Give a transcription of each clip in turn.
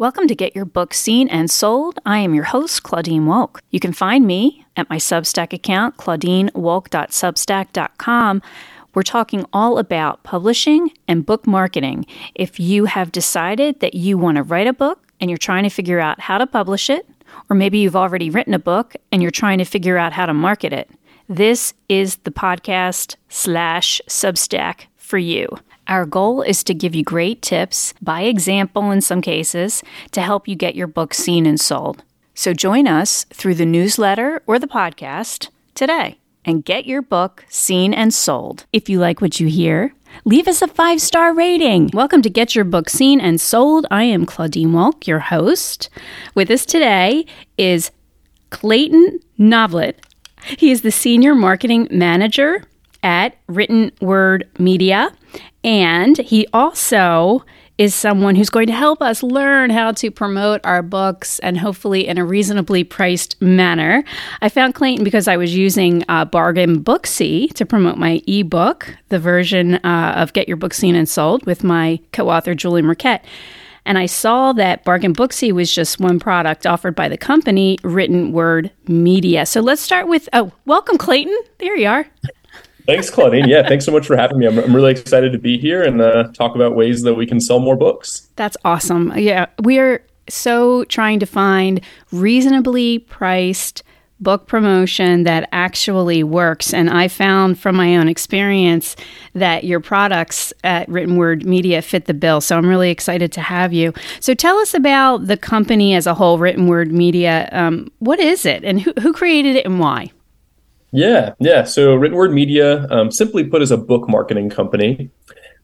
Welcome to Get Your Book Seen and Sold. I am your host, Claudine Wolk. You can find me at my Substack account, claudinewolk.substack.com. We're talking all about publishing and book marketing. If you have decided that you want to write a book and you're trying to figure out how to publish it, or maybe you've already written a book and you're trying to figure out how to market it, this is the podcast / Substack for you. Our goal is to give you great tips, by example in some cases, to help you get your book seen and sold. So join us through the newsletter or the podcast today and get your book seen and sold. If you like what you hear, leave us a 5-star rating. Welcome to Get Your Book Seen and Sold. I am Claudine Wolk, your host. With us today is Clayton Noblit. He is the Senior Marketing Manager at Written Word Media. And he also is someone who's going to help us learn how to promote our books and hopefully in a reasonably priced manner. I found Clayton because I was using Bargain Booksy to promote my ebook, the version of Get Your Book Seen and Sold with my co-author Julie Marquette. And I saw that Bargain Booksy was just one product offered by the company, Written Word Media. So let's start with, welcome Clayton. There you are. Thanks, Claudine. Yeah, thanks so much for having me. I'm really excited to be here and talk about ways that we can sell more books. That's awesome. Yeah, we are so trying to find reasonably priced book promotion that actually works. And I found from my own experience that your products at Written Word Media fit the bill. So I'm really excited to have you. So tell us about the company as a whole, Written Word Media. What is it and who created it and why? Yeah. So Written Word Media, simply put, is a book marketing company.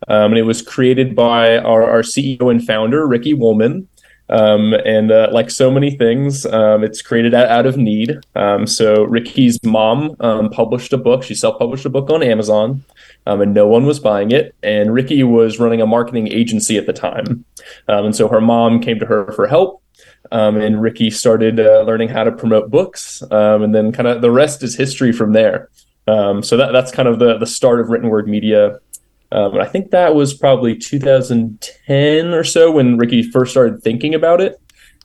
And it was created by our CEO and founder, Ricky Woolman. And like so many things, it's created out of need. So Ricky's mom published a book. She self-published a book on Amazon, and no one was buying it. And Ricky was running a marketing agency at the time. And so her mom came to her for help. And Ricky started learning how to promote books, and then kind of the rest is history from there. So that's kind of the start of Written Word Media. And I think that was probably 2010 or so when Ricky first started thinking about it.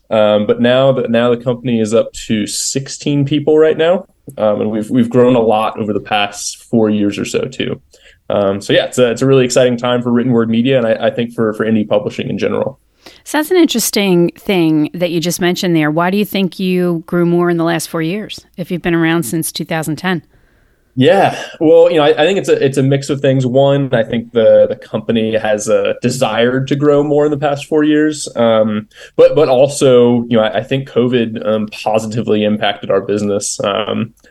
But now the company is up to 16 people right now, and we've grown a lot over the past 4 years or so too. So yeah, it's a really exciting time for Written Word Media, and I think for indie publishing in general. So that's an interesting thing that you just mentioned there. Why do you think you grew more in the last 4 years if you've been around since 2010? Yeah, well, I think it's a mix of things. One, I think the company has desired to grow more in the past 4 years, but also, I think COVID positively impacted our business.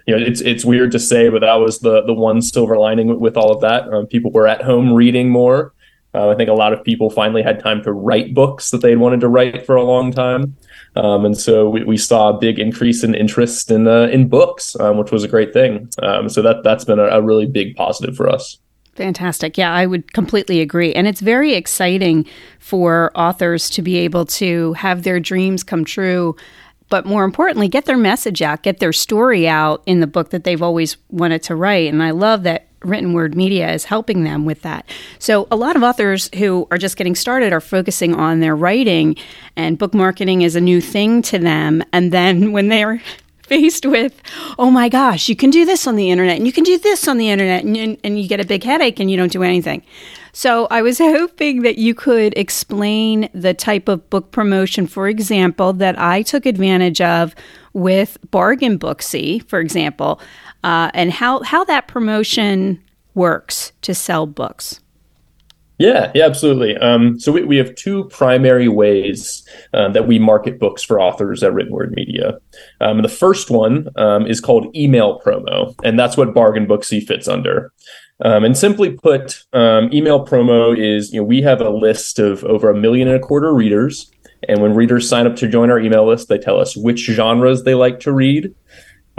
It's weird to say, but that was the one silver lining with all of that. People were at home reading more. I think a lot of people finally had time to write books that they'd wanted to write for a long time. And so we saw a big increase in interest in books, which was a great thing. So that's been a really big positive for us. Fantastic. Yeah, I would completely agree. And it's very exciting for authors to be able to have their dreams come true, but more importantly, get their message out, get their story out in the book that they've always wanted to write. And I love that Written Word Media is helping them with that. So a lot of authors who are just getting started are focusing on their writing, and book marketing is a new thing to them. And then when they're faced with, oh my gosh, you can do this on the internet, and you can do this on the internet, and you get a big headache and you don't do anything. So I was hoping that you could explain the type of book promotion, for example, that I took advantage of with Bargain Booksy, for example, and how that promotion works to sell books. Yeah, absolutely. So we have two primary ways that we market books for authors at Written Word Media. The first one is called email promo, and that's what Bargain Booksy fits under. And simply put, email promo is, we have a list of over 1.25 million readers. And when readers sign up to join our email list, they tell us which genres they like to read.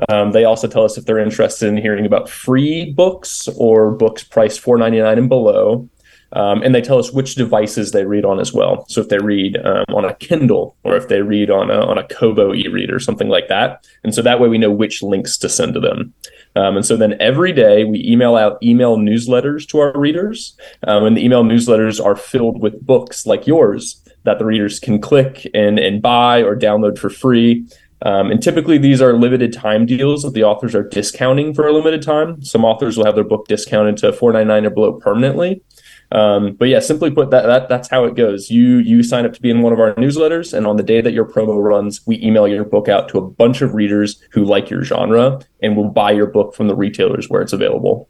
They also tell us if they're interested in hearing about free books or books priced $4.99 and below. And they tell us which devices they read on as well. So if they read on a Kindle, or if they read on a Kobo e-reader, something like that. And so that way we know which links to send to them. And so then every day we email out email newsletters to our readers. And the email newsletters are filled with books like yours that the readers can click and buy or download for free. And typically these are limited time deals that the authors are discounting for a limited time. Some authors will have their book discounted to $4.99 or below permanently. But yeah, simply put, that's how it goes. You sign up to be in one of our newsletters, and on the day that your promo runs, we email your book out to a bunch of readers who like your genre and will buy your book from the retailers where it's available.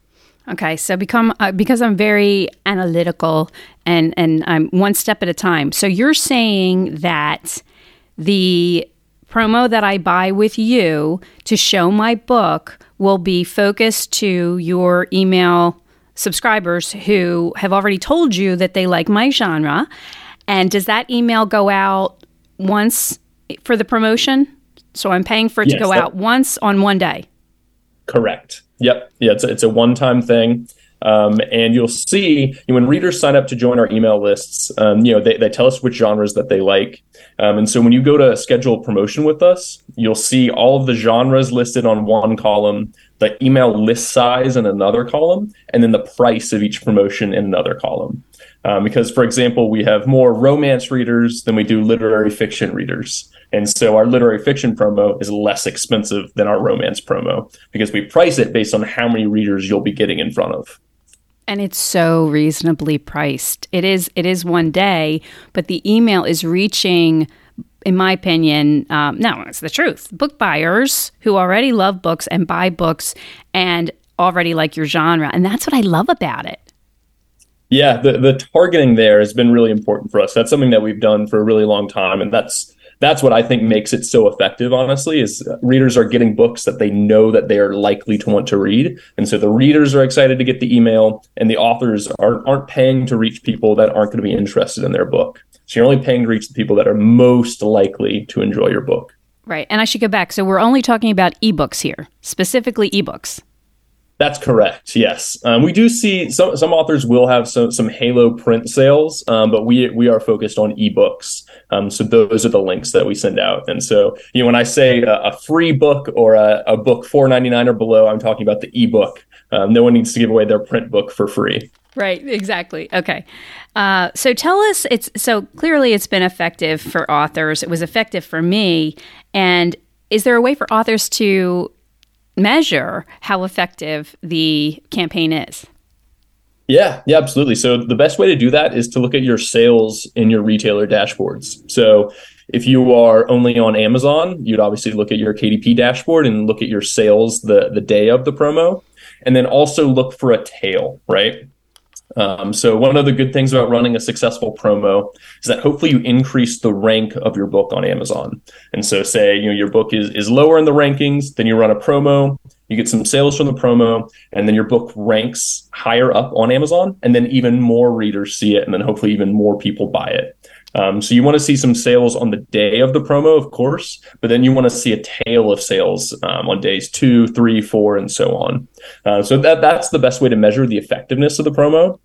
Okay, so because I'm very analytical and I'm one step at a time. So you're saying that the promo that I buy with you to show my book will be focused to your email subscribers who have already told you that they like my genre. And does that email go out once for the promotion? So I'm paying for it to go out once on one day. Correct. Yep. Yeah, it's a one-time thing. And you'll see when readers sign up to join our email lists, they tell us which genres that they like. And so when you go to schedule a promotion with us, you'll see all of the genres listed on one column, the email list size in another column, and then the price of each promotion in another column. Because, for example, we have more romance readers than we do literary fiction readers. And so our literary fiction promo is less expensive than our romance promo because we price it based on how many readers you'll be getting in front of. And it's so reasonably priced. It is one day, but the email is reaching, in my opinion, no, it's the truth, book buyers who already love books and buy books and already like your genre. And that's what I love about it. Yeah, the targeting there has been really important for us. That's something that we've done for a really long time. And that's what I think makes it so effective, honestly, is readers are getting books that they know that they are likely to want to read. And so the readers are excited to get the email, and the authors aren't paying to reach people that aren't going to be interested in their book. So you're only paying to reach the people that are most likely to enjoy your book. Right. And I should go back. So we're only talking about ebooks here, specifically ebooks. That's correct. Yes. We do see some authors will have some halo print sales, but we are focused on ebooks. So those are the links that we send out. And so, when I say a free book or a book $4.99 or below, I'm talking about the ebook. No one needs to give away their print book for free. Right. Exactly. Okay. So tell us, clearly it's been effective for authors. It was effective for me. And is there a way for authors to measure how effective the campaign is? Yeah, absolutely. So the best way to do that is to look at your sales in your retailer dashboards. So if you are only on Amazon, you'd obviously look at your KDP dashboard and look at your sales the day of the promo, and then also look for a tail, right? So one of the good things about running a successful promo is that hopefully you increase the rank of your book on Amazon. And so say, your book is lower in the rankings, then you run a promo, you get some sales from the promo, and then your book ranks higher up on Amazon, and then even more readers see it, and then hopefully even more people buy it. So you want to see some sales on the day of the promo, of course, but then you want to see a tail of sales on days 2, 3, 4, and so on. So that's the best way to measure the effectiveness of the promo.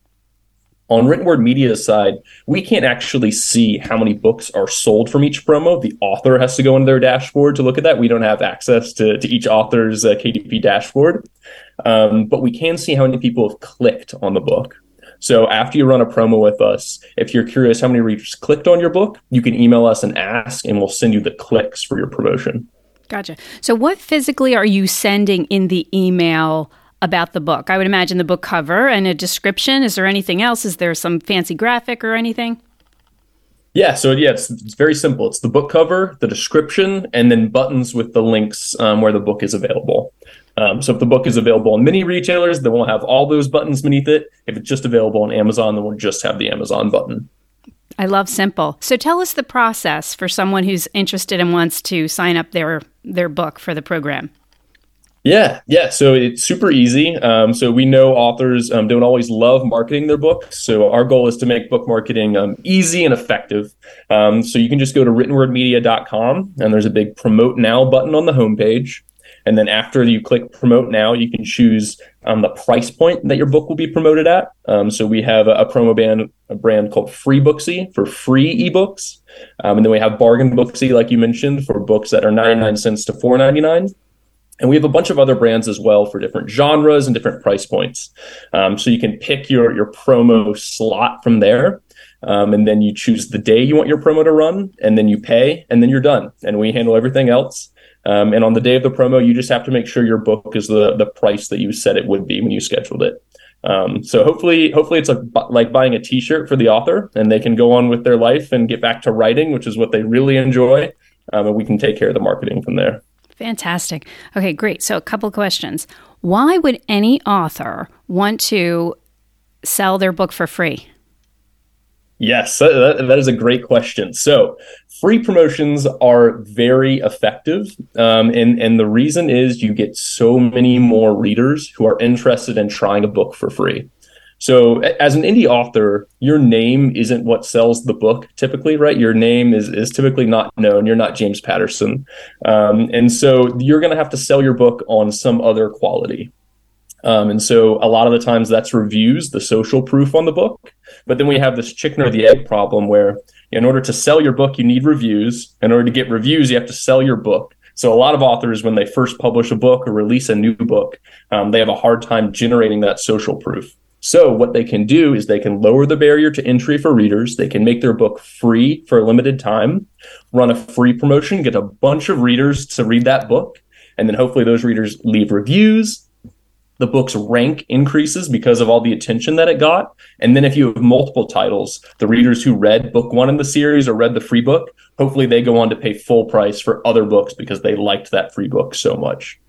On Written Word Media's side, we can't actually see how many books are sold from each promo. The author has to go into their dashboard to look at that. We don't have access to each author's KDP dashboard, but we can see how many people have clicked on the book. So after you run a promo with us, if you're curious how many readers clicked on your book, you can email us and ask, and we'll send you the clicks for your promotion. Gotcha. So what physically are you sending in the email about the book? I would imagine the book cover and a description. Is there anything else? Is there some fancy graphic or anything? Yeah. So it's very simple. It's the book cover, the description, and then buttons with the links where the book is available. So if the book is available on many retailers, then we'll have all those buttons beneath it. If it's just available on Amazon, then we'll just have the Amazon button. I love simple. So tell us the process for someone who's interested and wants to sign up their book for the program. Yeah. So it's super easy. So we know authors don't always love marketing their books. So our goal is to make book marketing easy and effective. So you can just go to writtenwordmedia.com, and there's a big Promote Now button on the homepage. And then after you click Promote Now, you can choose the price point that your book will be promoted at. So we have a promo brand called Free Booksy for free ebooks. And then we have Bargain Booksy, like you mentioned, for books that are 99 cents to $4.99. And we have a bunch of other brands as well for different genres and different price points. So you can pick your promo slot from there. and then you choose the day you want your promo to run, and then you pay, and then you're done. And we handle everything else. And on the day of the promo, you just have to make sure your book is the price that you said it would be when you scheduled it. So hopefully it's like buying a t-shirt for the author, and they can go on with their life and get back to writing, which is what they really enjoy. And we can take care of the marketing from there. Fantastic. Okay, great. So a couple of questions. Why would any author want to sell their book for free? Yes, that is a great question. So free promotions are very effective. And the reason is you get so many more readers who are interested in trying a book for free. So as an indie author, your name isn't what sells the book typically, right? Your name is typically not known. You're not James Patterson. And so you're going to have to sell your book on some other quality. And so a lot of the times that's reviews, the social proof on the book. But then we have this chicken or the egg problem where in order to sell your book, you need reviews. In order to get reviews, you have to sell your book. So a lot of authors, when they first publish a book or release a new book, they have a hard time generating that social proof. So what they can do is they can lower the barrier to entry for readers. They can make their book free for a limited time, run a free promotion, get a bunch of readers to read that book. And then hopefully those readers leave reviews. The book's rank increases because of all the attention that it got. And then if you have multiple titles, the readers who read book one in the series or read the free book, hopefully they go on to pay full price for other books because they liked that free book so much.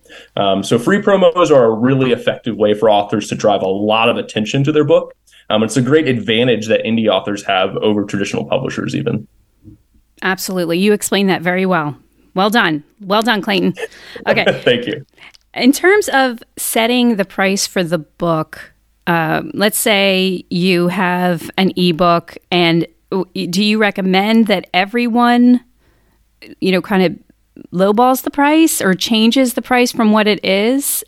So free promos are a really effective way for authors to drive a lot of attention to their book. It's a great advantage that indie authors have over traditional publishers even. Absolutely. You explained that very well. Well done. Well done, Clayton. Okay. Thank you. In terms of setting the price for the book, let's say you have an ebook, and do you recommend that everyone, kind of lowballs the price or changes the price from what it is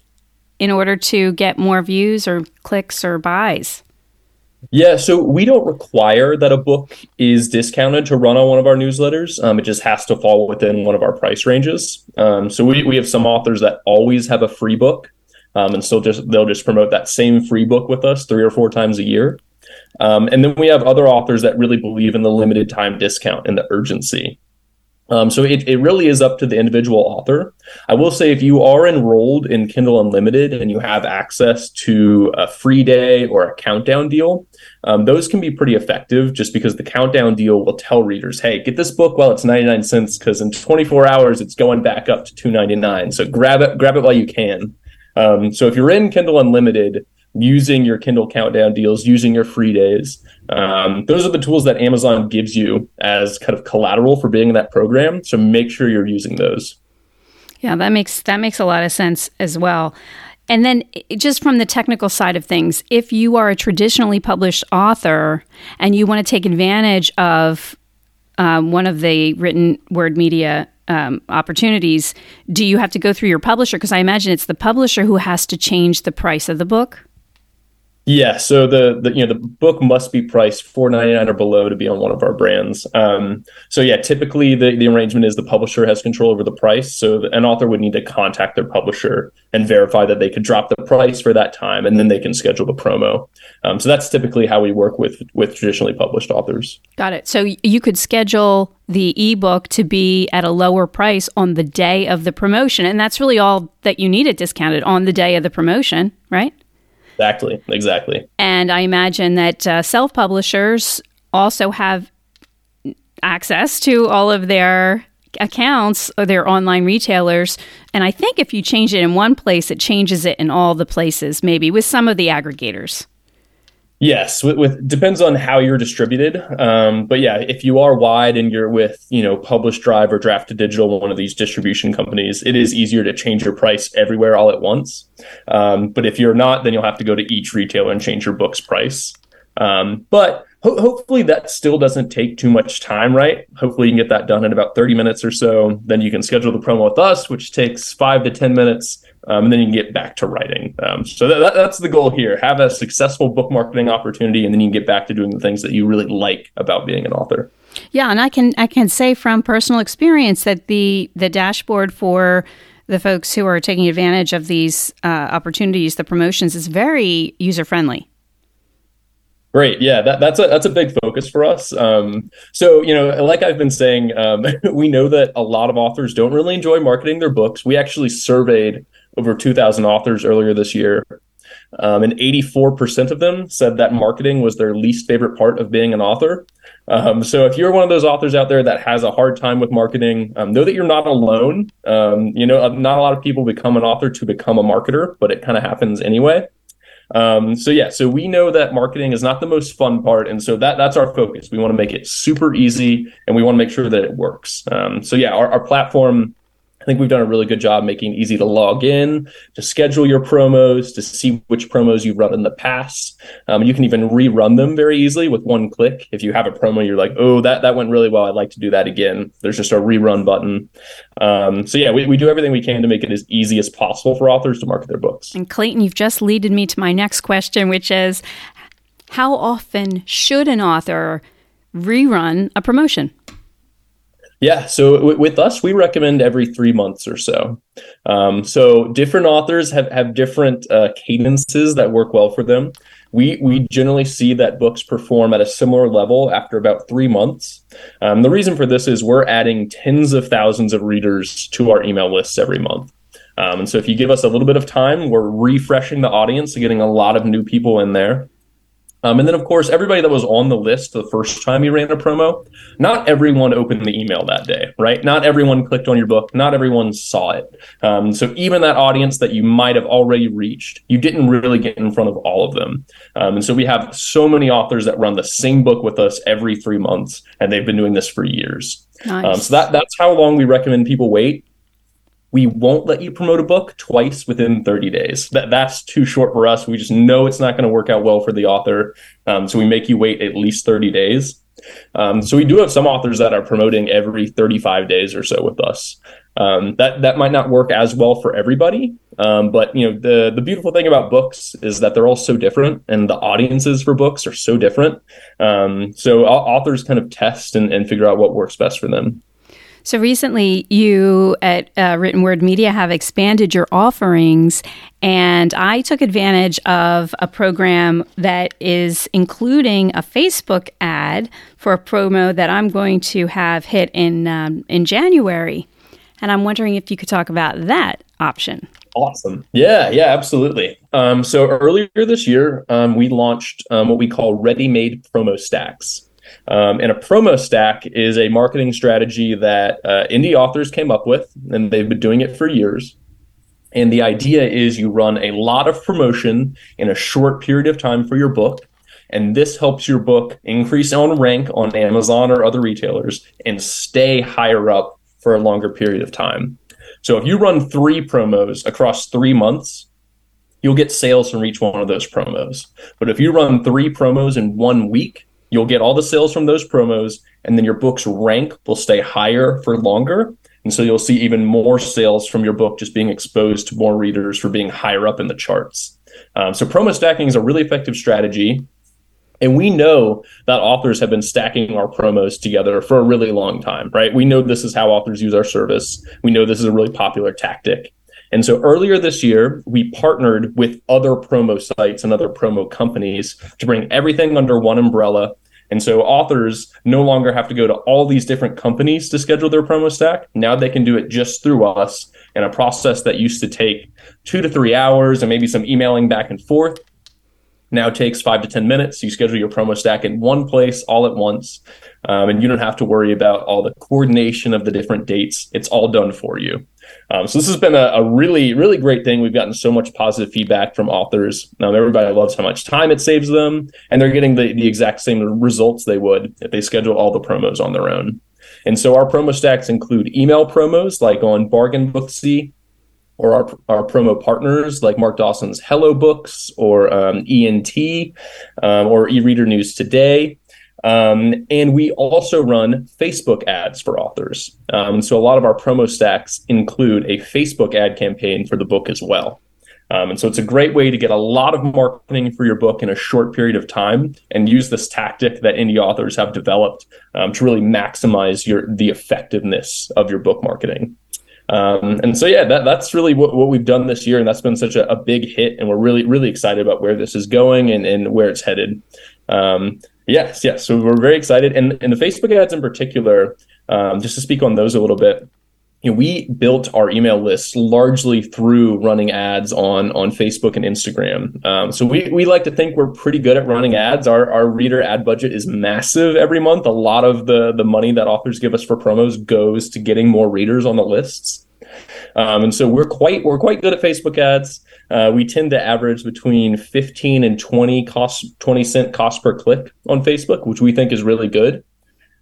in order to get more views or clicks or buys? Yeah, so we don't require that a book is discounted to run on one of our newsletters. It just has to fall within one of our price ranges. So we have some authors that always have a free book, and so they'll just promote that same free book with us 3 or 4 times a year. And then we have other authors that really believe in the limited time discount and the urgency. So it really is up to the individual author. I will say if you are enrolled in Kindle Unlimited and you have access to a free day or a countdown deal, those can be pretty effective just because the countdown deal will tell readers, hey, get this book while it's 99 cents because in 24 hours it's going back up to $2.99. So grab it while you can. So if you're in Kindle Unlimited, using your Kindle countdown deals, using your free days. Those are the tools that Amazon gives you as kind of collateral for being in that program. So make sure you're using those. Yeah, that makes a lot of sense as well. And then just from the technical side of things, if you are a traditionally published author and you want to take advantage of one of the written word media opportunities, do you have to go through your publisher? Because I imagine it's the publisher who has to change the price of the book. Yeah, so the book must be priced $4.99 or below to be on one of our brands. So yeah, typically the arrangement is the publisher has control over the price. So an author would need to contact their publisher and verify that they could drop the price for that time, and then they can schedule the promo. So that's typically how we work with traditionally published authors. Got it. So you could schedule the ebook to be at a lower price on the day of the promotion, and that's really all that you need it discounted on the day of the promotion, right? Exactly. And I imagine that self-publishers also have access to all of their accounts or their online retailers. And I think if you change it in one place, it changes it in all the places, maybe with some of the aggregators. Yes, depends on how you're distributed. But yeah, if you are wide and you're with, PublishDrive or Draft2Digital, one of these distribution companies, it is easier to change your price everywhere all at once. But if you're not, then you'll have to go to each retailer and change your book's price. But hopefully that still doesn't take too much time, right? Hopefully you can get that done in about 30 minutes or so. Then you can schedule the promo with us, which takes 5 to 10 minutes. And then you can get back to writing. So that's the goal here. Have a successful book marketing opportunity, and then you can get back to doing the things that you really like about being an author. Yeah, and I can say from personal experience that the dashboard for the folks who are taking advantage of these opportunities, the promotions, is very user-friendly. Great. Yeah, that's a big focus for us. So, you know, like I've been saying, we know that a lot of authors don't really enjoy marketing their books. We actually surveyed over 2,000 authors earlier this year, and 84% of them said that marketing was their least favorite part of being an author. So if you're one of those authors out there that has a hard time with marketing, know that you're not alone. You know, not a lot of people become an author to become a marketer, but it kind of happens anyway. So we know that marketing is not the most fun part. And so that's our focus. We want to make it super easy and we want to make sure that it works. Our platform, I think we've done a really good job making it easy to log in, to schedule your promos, to see which promos you've run in the past. You can even rerun them very easily with one click. If you have a promo, you're like, oh, that went really well. I'd like to do that again. There's just a rerun button. We do everything we can to make it as easy as possible for authors to market their books. And Clayton, you've just leaded me to my next question, which is, how often should an author rerun a promotion? Yeah. So with us, we recommend every 3 months or so. So different authors have different cadences that work well for them. We generally see that books perform at a similar level after about 3 months. The reason for this is we're adding tens of thousands of readers to our email lists every month. And so if you give us a little bit of time, we're refreshing the audience and getting a lot of new people in there. And then, of course, everybody that was on the list the first time you ran a promo, not everyone opened the email that day, right? Not everyone clicked on your book. Not everyone saw it. So even that audience that you might have already reached, you didn't really get in front of all of them. And so we have so many authors that run the same book with us every 3 months, and they've been doing this for years. Nice. So that's how long we recommend people wait. We won't let you promote a book twice within 30 days. That's too short for us. We just know it's not going to work out well for the author. So we make you wait at least 30 days. So we do have some authors that are promoting every 35 days or so with us. That might not work as well for everybody. But you know, the beautiful thing about books is that they're all so different and the audiences for books are so different. So authors kind of test and figure out what works best for them. So recently, you at Written Word Media have expanded your offerings, and I took advantage of a program that is including a Facebook ad for a promo that I'm going to have hit in January, and I'm wondering if you could talk about that option. Awesome. Yeah, absolutely. So earlier this year, we launched what we call ready-made promo stacks. And a promo stack is a marketing strategy that indie authors came up with, and they've been doing it for years. And the idea is you run a lot of promotion in a short period of time for your book, and this helps your book increase on rank on Amazon or other retailers and stay higher up for a longer period of time. So if you run 3 promos across 3 months, you'll get sales from each one of those promos. But if you run 3 promos in 1 week, you'll get all the sales from those promos, and then your book's rank will stay higher for longer. And so you'll see even more sales from your book just being exposed to more readers for being higher up in the charts. So promo stacking is a really effective strategy. And we know that authors have been stacking our promos together for a really long time, right? We know this is how authors use our service. We know this is a really popular tactic. And so earlier this year, we partnered with other promo sites and other promo companies to bring everything under one umbrella. And so authors no longer have to go to all these different companies to schedule their promo stack. Now they can do it just through us, in a process that used to take 2 to 3 hours and maybe some emailing back and forth. Now takes 5 to 10 minutes. You schedule your promo stack in one place all at once, and you don't have to worry about all the coordination of the different dates. It's all done for you. So this has been a really, really great thing. We've gotten so much positive feedback from authors. Now everybody loves how much time it saves them, and they're getting the exact same results they would if they scheduled all the promos on their own. And so our promo stacks include email promos like on Bargain Booksy, or our promo partners like Mark Dawson's Hello Books, or ENT, or eReader News Today. And we also run Facebook ads for authors. So a lot of our promo stacks include a Facebook ad campaign for the book as well. And so it's a great way to get a lot of marketing for your book in a short period of time, and use this tactic that indie authors have developed to really maximize the effectiveness of your book marketing. That's really what we've done this year. And that's been such a big hit. And we're really, really excited about where this is going and where it's headed. Yes. So we're very excited. And the Facebook ads in particular, just to speak on those a little bit, you know, we built our email lists largely through running ads on Facebook and Instagram. So we like to think we're pretty good at running ads. Our reader ad budget is massive every month. A lot of the money that authors give us for promos goes to getting more readers on the lists. And so we're quite good at Facebook ads. We tend to average between 15 and 20 cent cost per click on Facebook, which we think is really good.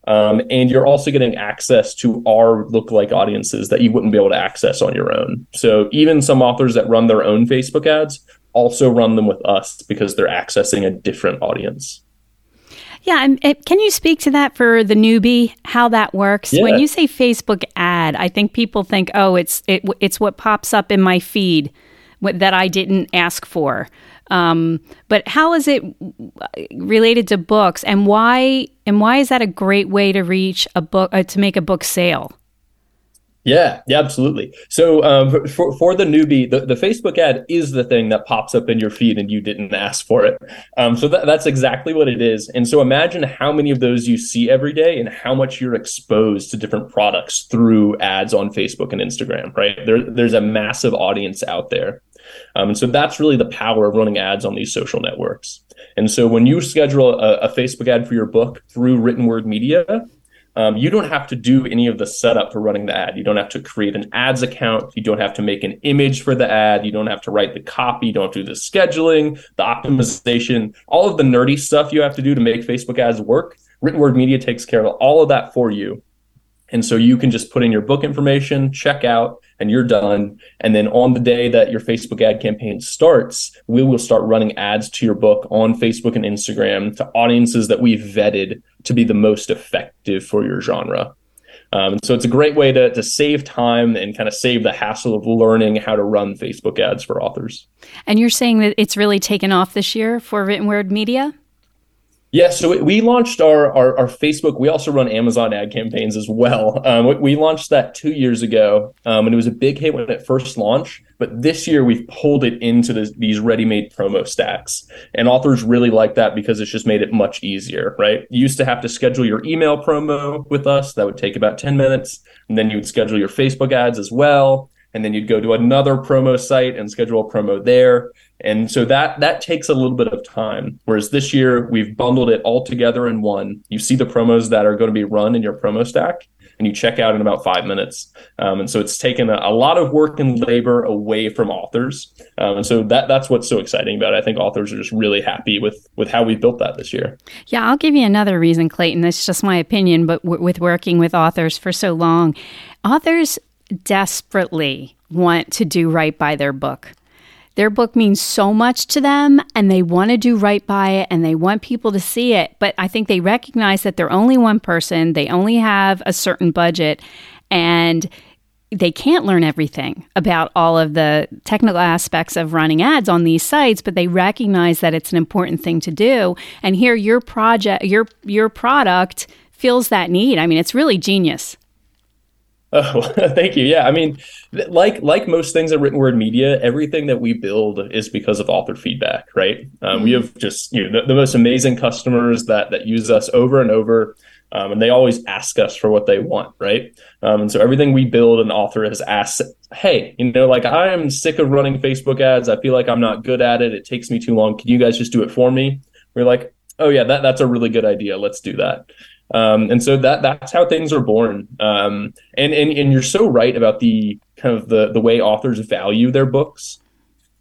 And you're also getting access to our lookalike audiences that you wouldn't be able to access on your own. So even some authors that run their own Facebook ads also run them with us because they're accessing a different audience. Yeah, can you speak to that for the newbie, how that works? Yeah. When you say Facebook ad, I think people think, oh, it's what pops up in my feed that I didn't ask for. But how is it related to books, and why is that a great way to reach a book, to make a book sale? Yeah, absolutely. So for the newbie, the Facebook ad is the thing that pops up in your feed and you didn't ask for it. So that's exactly what it is. And so imagine how many of those you see every day and how much you're exposed to different products through ads on Facebook and Instagram, right? There's a massive audience out there. And so that's really the power of running ads on these social networks. And so when you schedule a Facebook ad for your book through Written Word Media, you don't have to do any of the setup for running the ad. You don't have to create an ads account. You don't have to make an image for the ad. You don't have to write the copy. You don't do the scheduling, the optimization, all of the nerdy stuff you have to do to make Facebook ads work. Written Word Media takes care of all of that for you. And so you can just put in your book information, check out, and you're done. And then on the day that your Facebook ad campaign starts, we will start running ads to your book on Facebook and Instagram to audiences that we've vetted to be the most effective for your genre. So it's a great way to save time and kind of save the hassle of learning how to run Facebook ads for authors. And you're saying that it's really taken off this year for Written Word Media? Yeah, so we launched our Facebook. We also run Amazon ad campaigns as well. We launched that 2 years ago, and it was a big hit when it first launched. But this year, we've pulled it into these ready-made promo stacks. And authors really like that because it's just made it much easier, right? You used to have to schedule your email promo with us. That would take about 10 minutes. And then you would schedule your Facebook ads as well. And then you'd go to another promo site and schedule a promo there. And so that takes a little bit of time, whereas this year we've bundled it all together in one. You see the promos that are going to be run in your promo stack, and you check out in about 5 minutes. And so it's taken a lot of work and labor away from authors. And so that's what's so exciting about it. I think authors are just really happy with how we built that this year. Yeah, I'll give you another reason, Clayton. That's just my opinion, but with working with authors for so long, authors desperately want to do right by their book. Their book means so much to them, and they want to do right by it, and they want people to see it. But I think they recognize that they're only one person, they only have a certain budget, and they can't learn everything about all of the technical aspects of running ads on these sites, but they recognize that it's an important thing to do. And here, your product fills that need. I mean, it's really genius. Oh, thank you. Yeah, I mean, like most things at Written Word Media, everything that we build is because of author feedback, right? We have just the most amazing customers that use us over and over, and they always ask us for what they want, right? And so everything we build, an author has asked, hey, I'm sick of running Facebook ads. I feel like I'm not good at it. It takes me too long. Can you guys just do it for me? We're like, oh yeah, that's a really good idea. Let's do that. And so that's how things are born. And you're so right about the kind of the way authors value their books.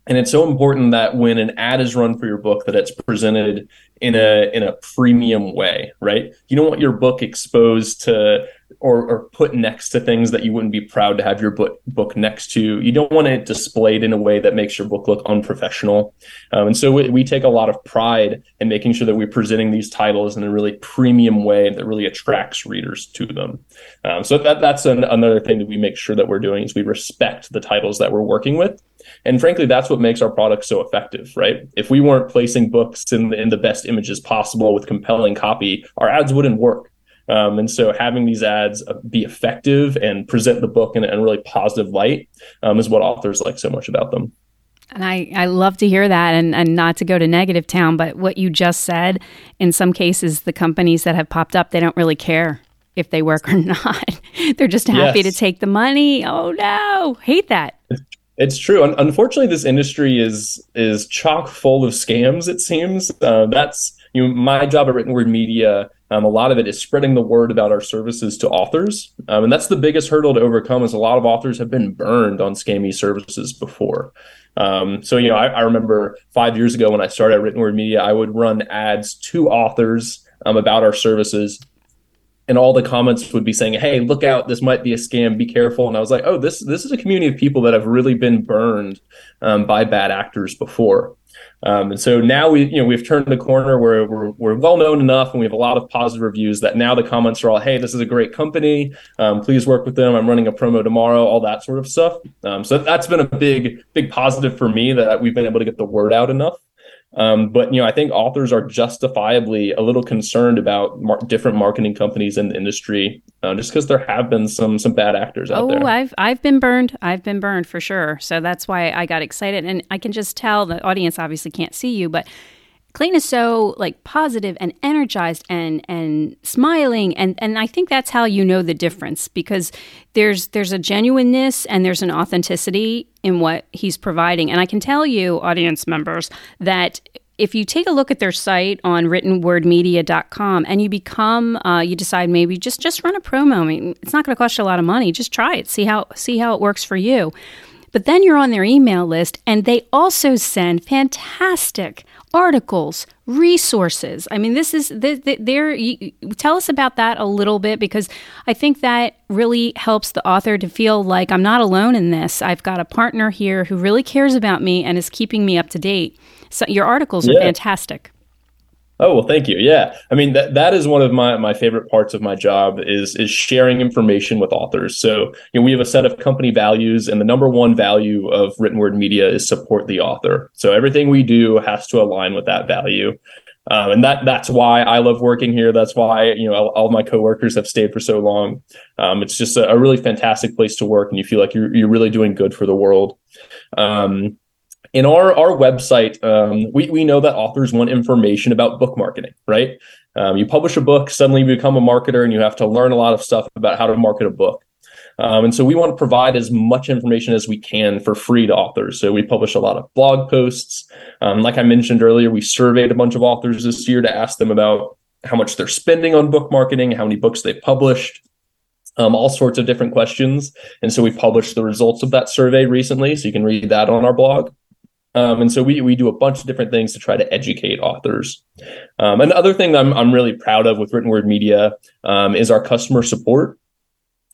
And it's so important that when an ad is run for your book, that it's presented in a premium way, right? You don't want your book exposed to or put next to things that you wouldn't be proud to have your book next to. You don't want it displayed in a way that makes your book look unprofessional. And so we take a lot of pride in making sure that we're presenting these titles in a really premium way that really attracts readers to them. So that's another thing that we make sure that we're doing is we respect the titles that we're working with. And frankly, that's what makes our product so effective, right? If we weren't placing books in the best images possible with compelling copy, our ads wouldn't work. And so having these ads be effective and present the book in a really positive light is what authors like so much about them. And I love to hear that, and not to go to negative town, but what you just said, in some cases, the companies that have popped up, they don't really care if they work or not. They're just happy to take the money. Oh, no. Hate that. It's true. Unfortunately, this industry is chock full of scams, it seems. That's my job at Written Word Media. A lot of it is spreading the word about our services to authors. And that's the biggest hurdle to overcome, is a lot of authors have been burned on scammy services before. I remember 5 years ago when I started at Written Word Media, I would run ads to authors about our services. And all the comments would be saying, hey, look out, this might be a scam, be careful. And I was like, oh, this is a community of people that have really been burned by bad actors before. And so now we've turned the corner where we're well known enough, and we have a lot of positive reviews, that now the comments are all, hey, this is a great company. Please work with them. I'm running a promo tomorrow, all that sort of stuff. So that's been a big, big positive for me, that we've been able to get the word out enough. But I think authors are justifiably a little concerned about different marketing companies in the industry, just because there have been some bad actors out there. Oh, I've been burned. I've been burned for sure. So that's why I got excited, and I can just tell the audience obviously can't see you, but Clayton is so positive and energized and smiling, and I think that's how you know the difference, because there's a genuineness and there's an authenticity in what he's providing. And I can tell you, audience members, that if you take a look at their site on writtenwordmedia.com and you become, you decide maybe just run a promo. I mean, it's not going to cost you a lot of money. Just try it, see how it works for you. But then you're on their email list, and they also send fantastic articles, resources. I mean, this is tell us about that a little bit, because I think that really helps the author to feel like, I'm not alone in this. I've got a partner here who really cares about me and is keeping me up to date. So your articles are fantastic. Oh, well, thank you. Yeah. I mean, that is one of my favorite parts of my job is sharing information with authors. So, we have a set of company values, and the number one value of Written Word Media is support the author. So everything we do has to align with that value. And that's why I love working here. That's why, all my coworkers have stayed for so long. It's just a really fantastic place to work, and you feel like you're really doing good for the world. In our website, we know that authors want information about book marketing, right? You publish a book, suddenly you become a marketer, and you have to learn a lot of stuff about how to market a book. And so we want to provide as much information as we can for free to authors. So we publish a lot of blog posts. Like I mentioned earlier, we surveyed a bunch of authors this year to ask them about how much they're spending on book marketing, how many books they've published. All sorts of different questions. And so we published the results of that survey recently, so you can read that on our blog. And so we do a bunch of different things to try to educate authors. Another thing that I'm really proud of with Written Word Media is our customer support.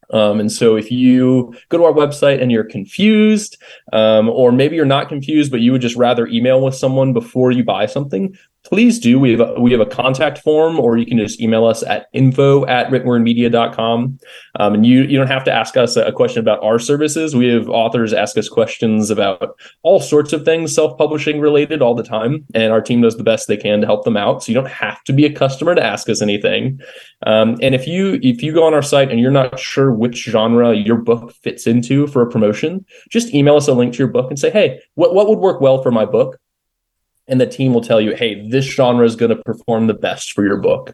And so if you go to our website and you're confused, or maybe you're not confused, but you would just rather email with someone before you buy something, please do. We have a contact form, or you can just email us at info@writtenwordmedia.com. And you don't have to ask us a question about our services. We have authors ask us questions about all sorts of things, self-publishing related, all the time. And our team does the best they can to help them out. So you don't have to be a customer to ask us anything. And if you go on our site and you're not sure which genre your book fits into for a promotion, just email us a link to your book and say, hey, what would work well for my book? And the team will tell you, hey, this genre is going to perform the best for your book.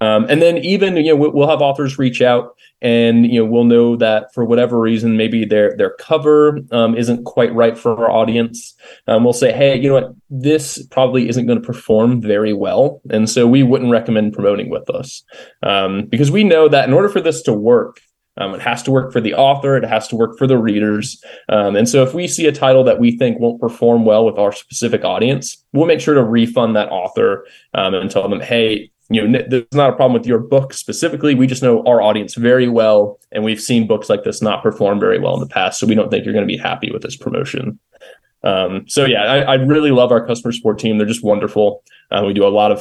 And then even, we'll have authors reach out, and, we'll know that for whatever reason, maybe their cover isn't quite right for our audience. We'll say, hey, you know what, this probably isn't going to perform very well. And so we wouldn't recommend promoting with us, because we know that in order for this to work, it has to work for the author. It has to work for the readers. And so if we see a title that we think won't perform well with our specific audience, we'll make sure to refund that author and tell them, hey, there's not a problem with your book specifically. We just know our audience very well, and we've seen books like this not perform very well in the past, so we don't think you're going to be happy with this promotion. I really love our customer support team. They're just wonderful. We do a lot of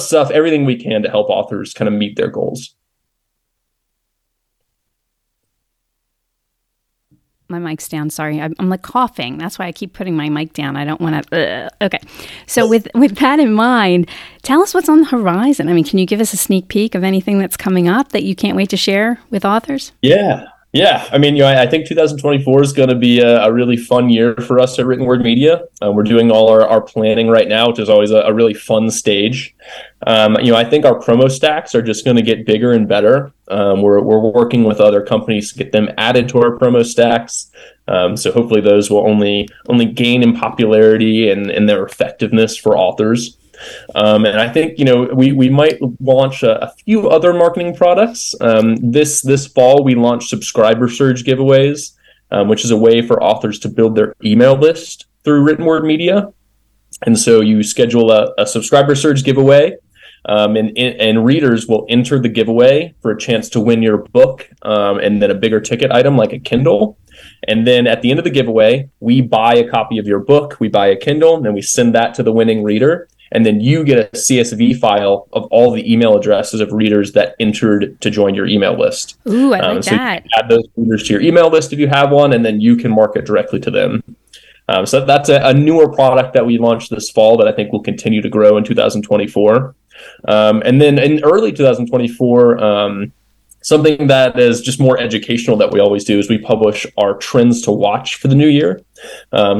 stuff, everything we can to help authors kind of meet their goals. My mic's down. Sorry. I'm coughing. That's why I keep putting my mic down. I don't want to. Okay. So with that in mind, tell us what's on the horizon. I mean, can you give us a sneak peek of anything that's coming up that you can't wait to share with authors? Yeah. Yeah, I mean, you know, I think 2024 is going to be a really fun year for us at Written Word Media. We're doing all our planning right now, which is always a really fun stage. You know, I think our promo stacks are just going to get bigger and better. We're working with other companies to get them added to our promo stacks. So hopefully those will only gain in popularity and their effectiveness for authors. And I think, you know, we might launch a few other marketing products. This fall, we launched Subscriber Surge giveaways, which is a way for authors to build their email list through Written Word Media. And so you schedule a Subscriber Surge giveaway, and readers will enter the giveaway for a chance to win your book, and then a bigger ticket item like a Kindle. And then at the end of the giveaway, we buy a copy of your book, we buy a Kindle, and we send that to the winning reader. And then you get a CSV file of all the email addresses of readers that entered to join your email list. Ooh, I like so that. You can add those readers to your email list if you have one, and then you can market directly to them. So that's a newer product that we launched this fall that I think will continue to grow in 2024. And then in early 2024, something that is just more educational that we always do is we publish our trends to watch for the new year.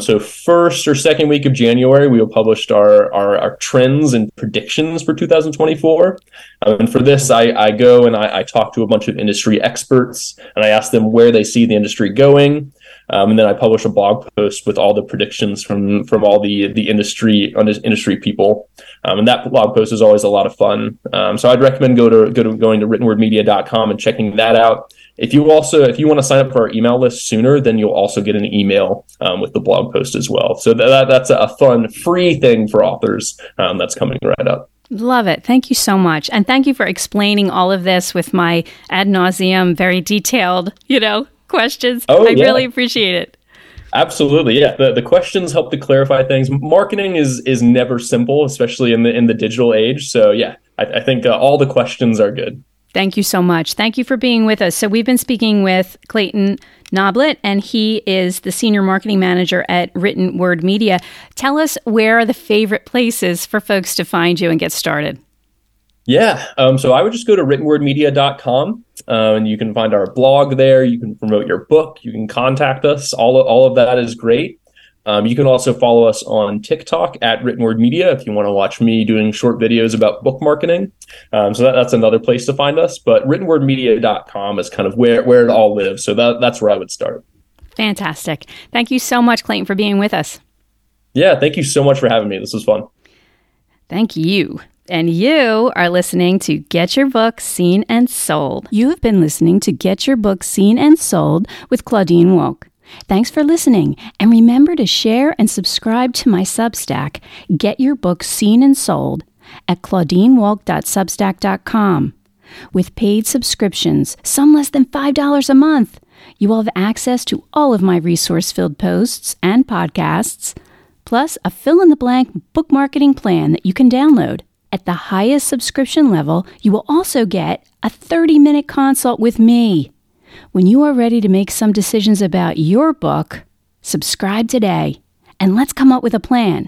So first or second week of January, we will publish our trends and predictions for 2024. And for this, I go and I talk to a bunch of industry experts and I ask them where they see the industry going. And then I publish a blog post with all the predictions from all the industry people. And that blog post is always a lot of fun. So I'd recommend going to writtenwordmedia.com and checking that out. If you want to sign up for our email list sooner, then you'll also get an email with the blog post as well. So that's a fun free thing for authors that's coming right up. Love it. Thank you so much. And thank you for explaining all of this with my ad nauseum, very detailed, questions. I really appreciate it. Absolutely. Yeah. The questions help to clarify things. Marketing is never simple, especially in the digital age. So yeah, I think all the questions are good. Thank you so much. Thank you for being with us. So we've been speaking with Clayton Noblit, and he is the Senior Marketing Manager at Written Word Media. Tell us, where are the favorite places for folks to find you and get started? Yeah. So I would just go to writtenwordmedia.com. And you can find our blog there. You can promote your book. You can contact us. All of that is great. You can also follow us on TikTok at Written Word Media if you want to watch me doing short videos about book marketing. So that's another place to find us. But writtenwordmedia.com is kind of where it all lives. So that's where I would start. Fantastic. Thank you so much, Clayton, for being with us. Yeah, thank you so much for having me. This was fun. Thank you. And you are listening to Get Your Book Seen and Sold. You have been listening to Get Your Book Seen and Sold with Claudine Wolk. Thanks for listening, and remember to share and subscribe to my Substack, Get Your Book Seen and Sold, at claudinewolk.substack.com. With paid subscriptions, some less than $5 a month, you will have access to all of my resource-filled posts and podcasts, plus a fill-in-the-blank book marketing plan that you can download. At the highest subscription level, you will also get a 30-minute consult with me. When you are ready to make some decisions about your book, subscribe today, and let's come up with a plan.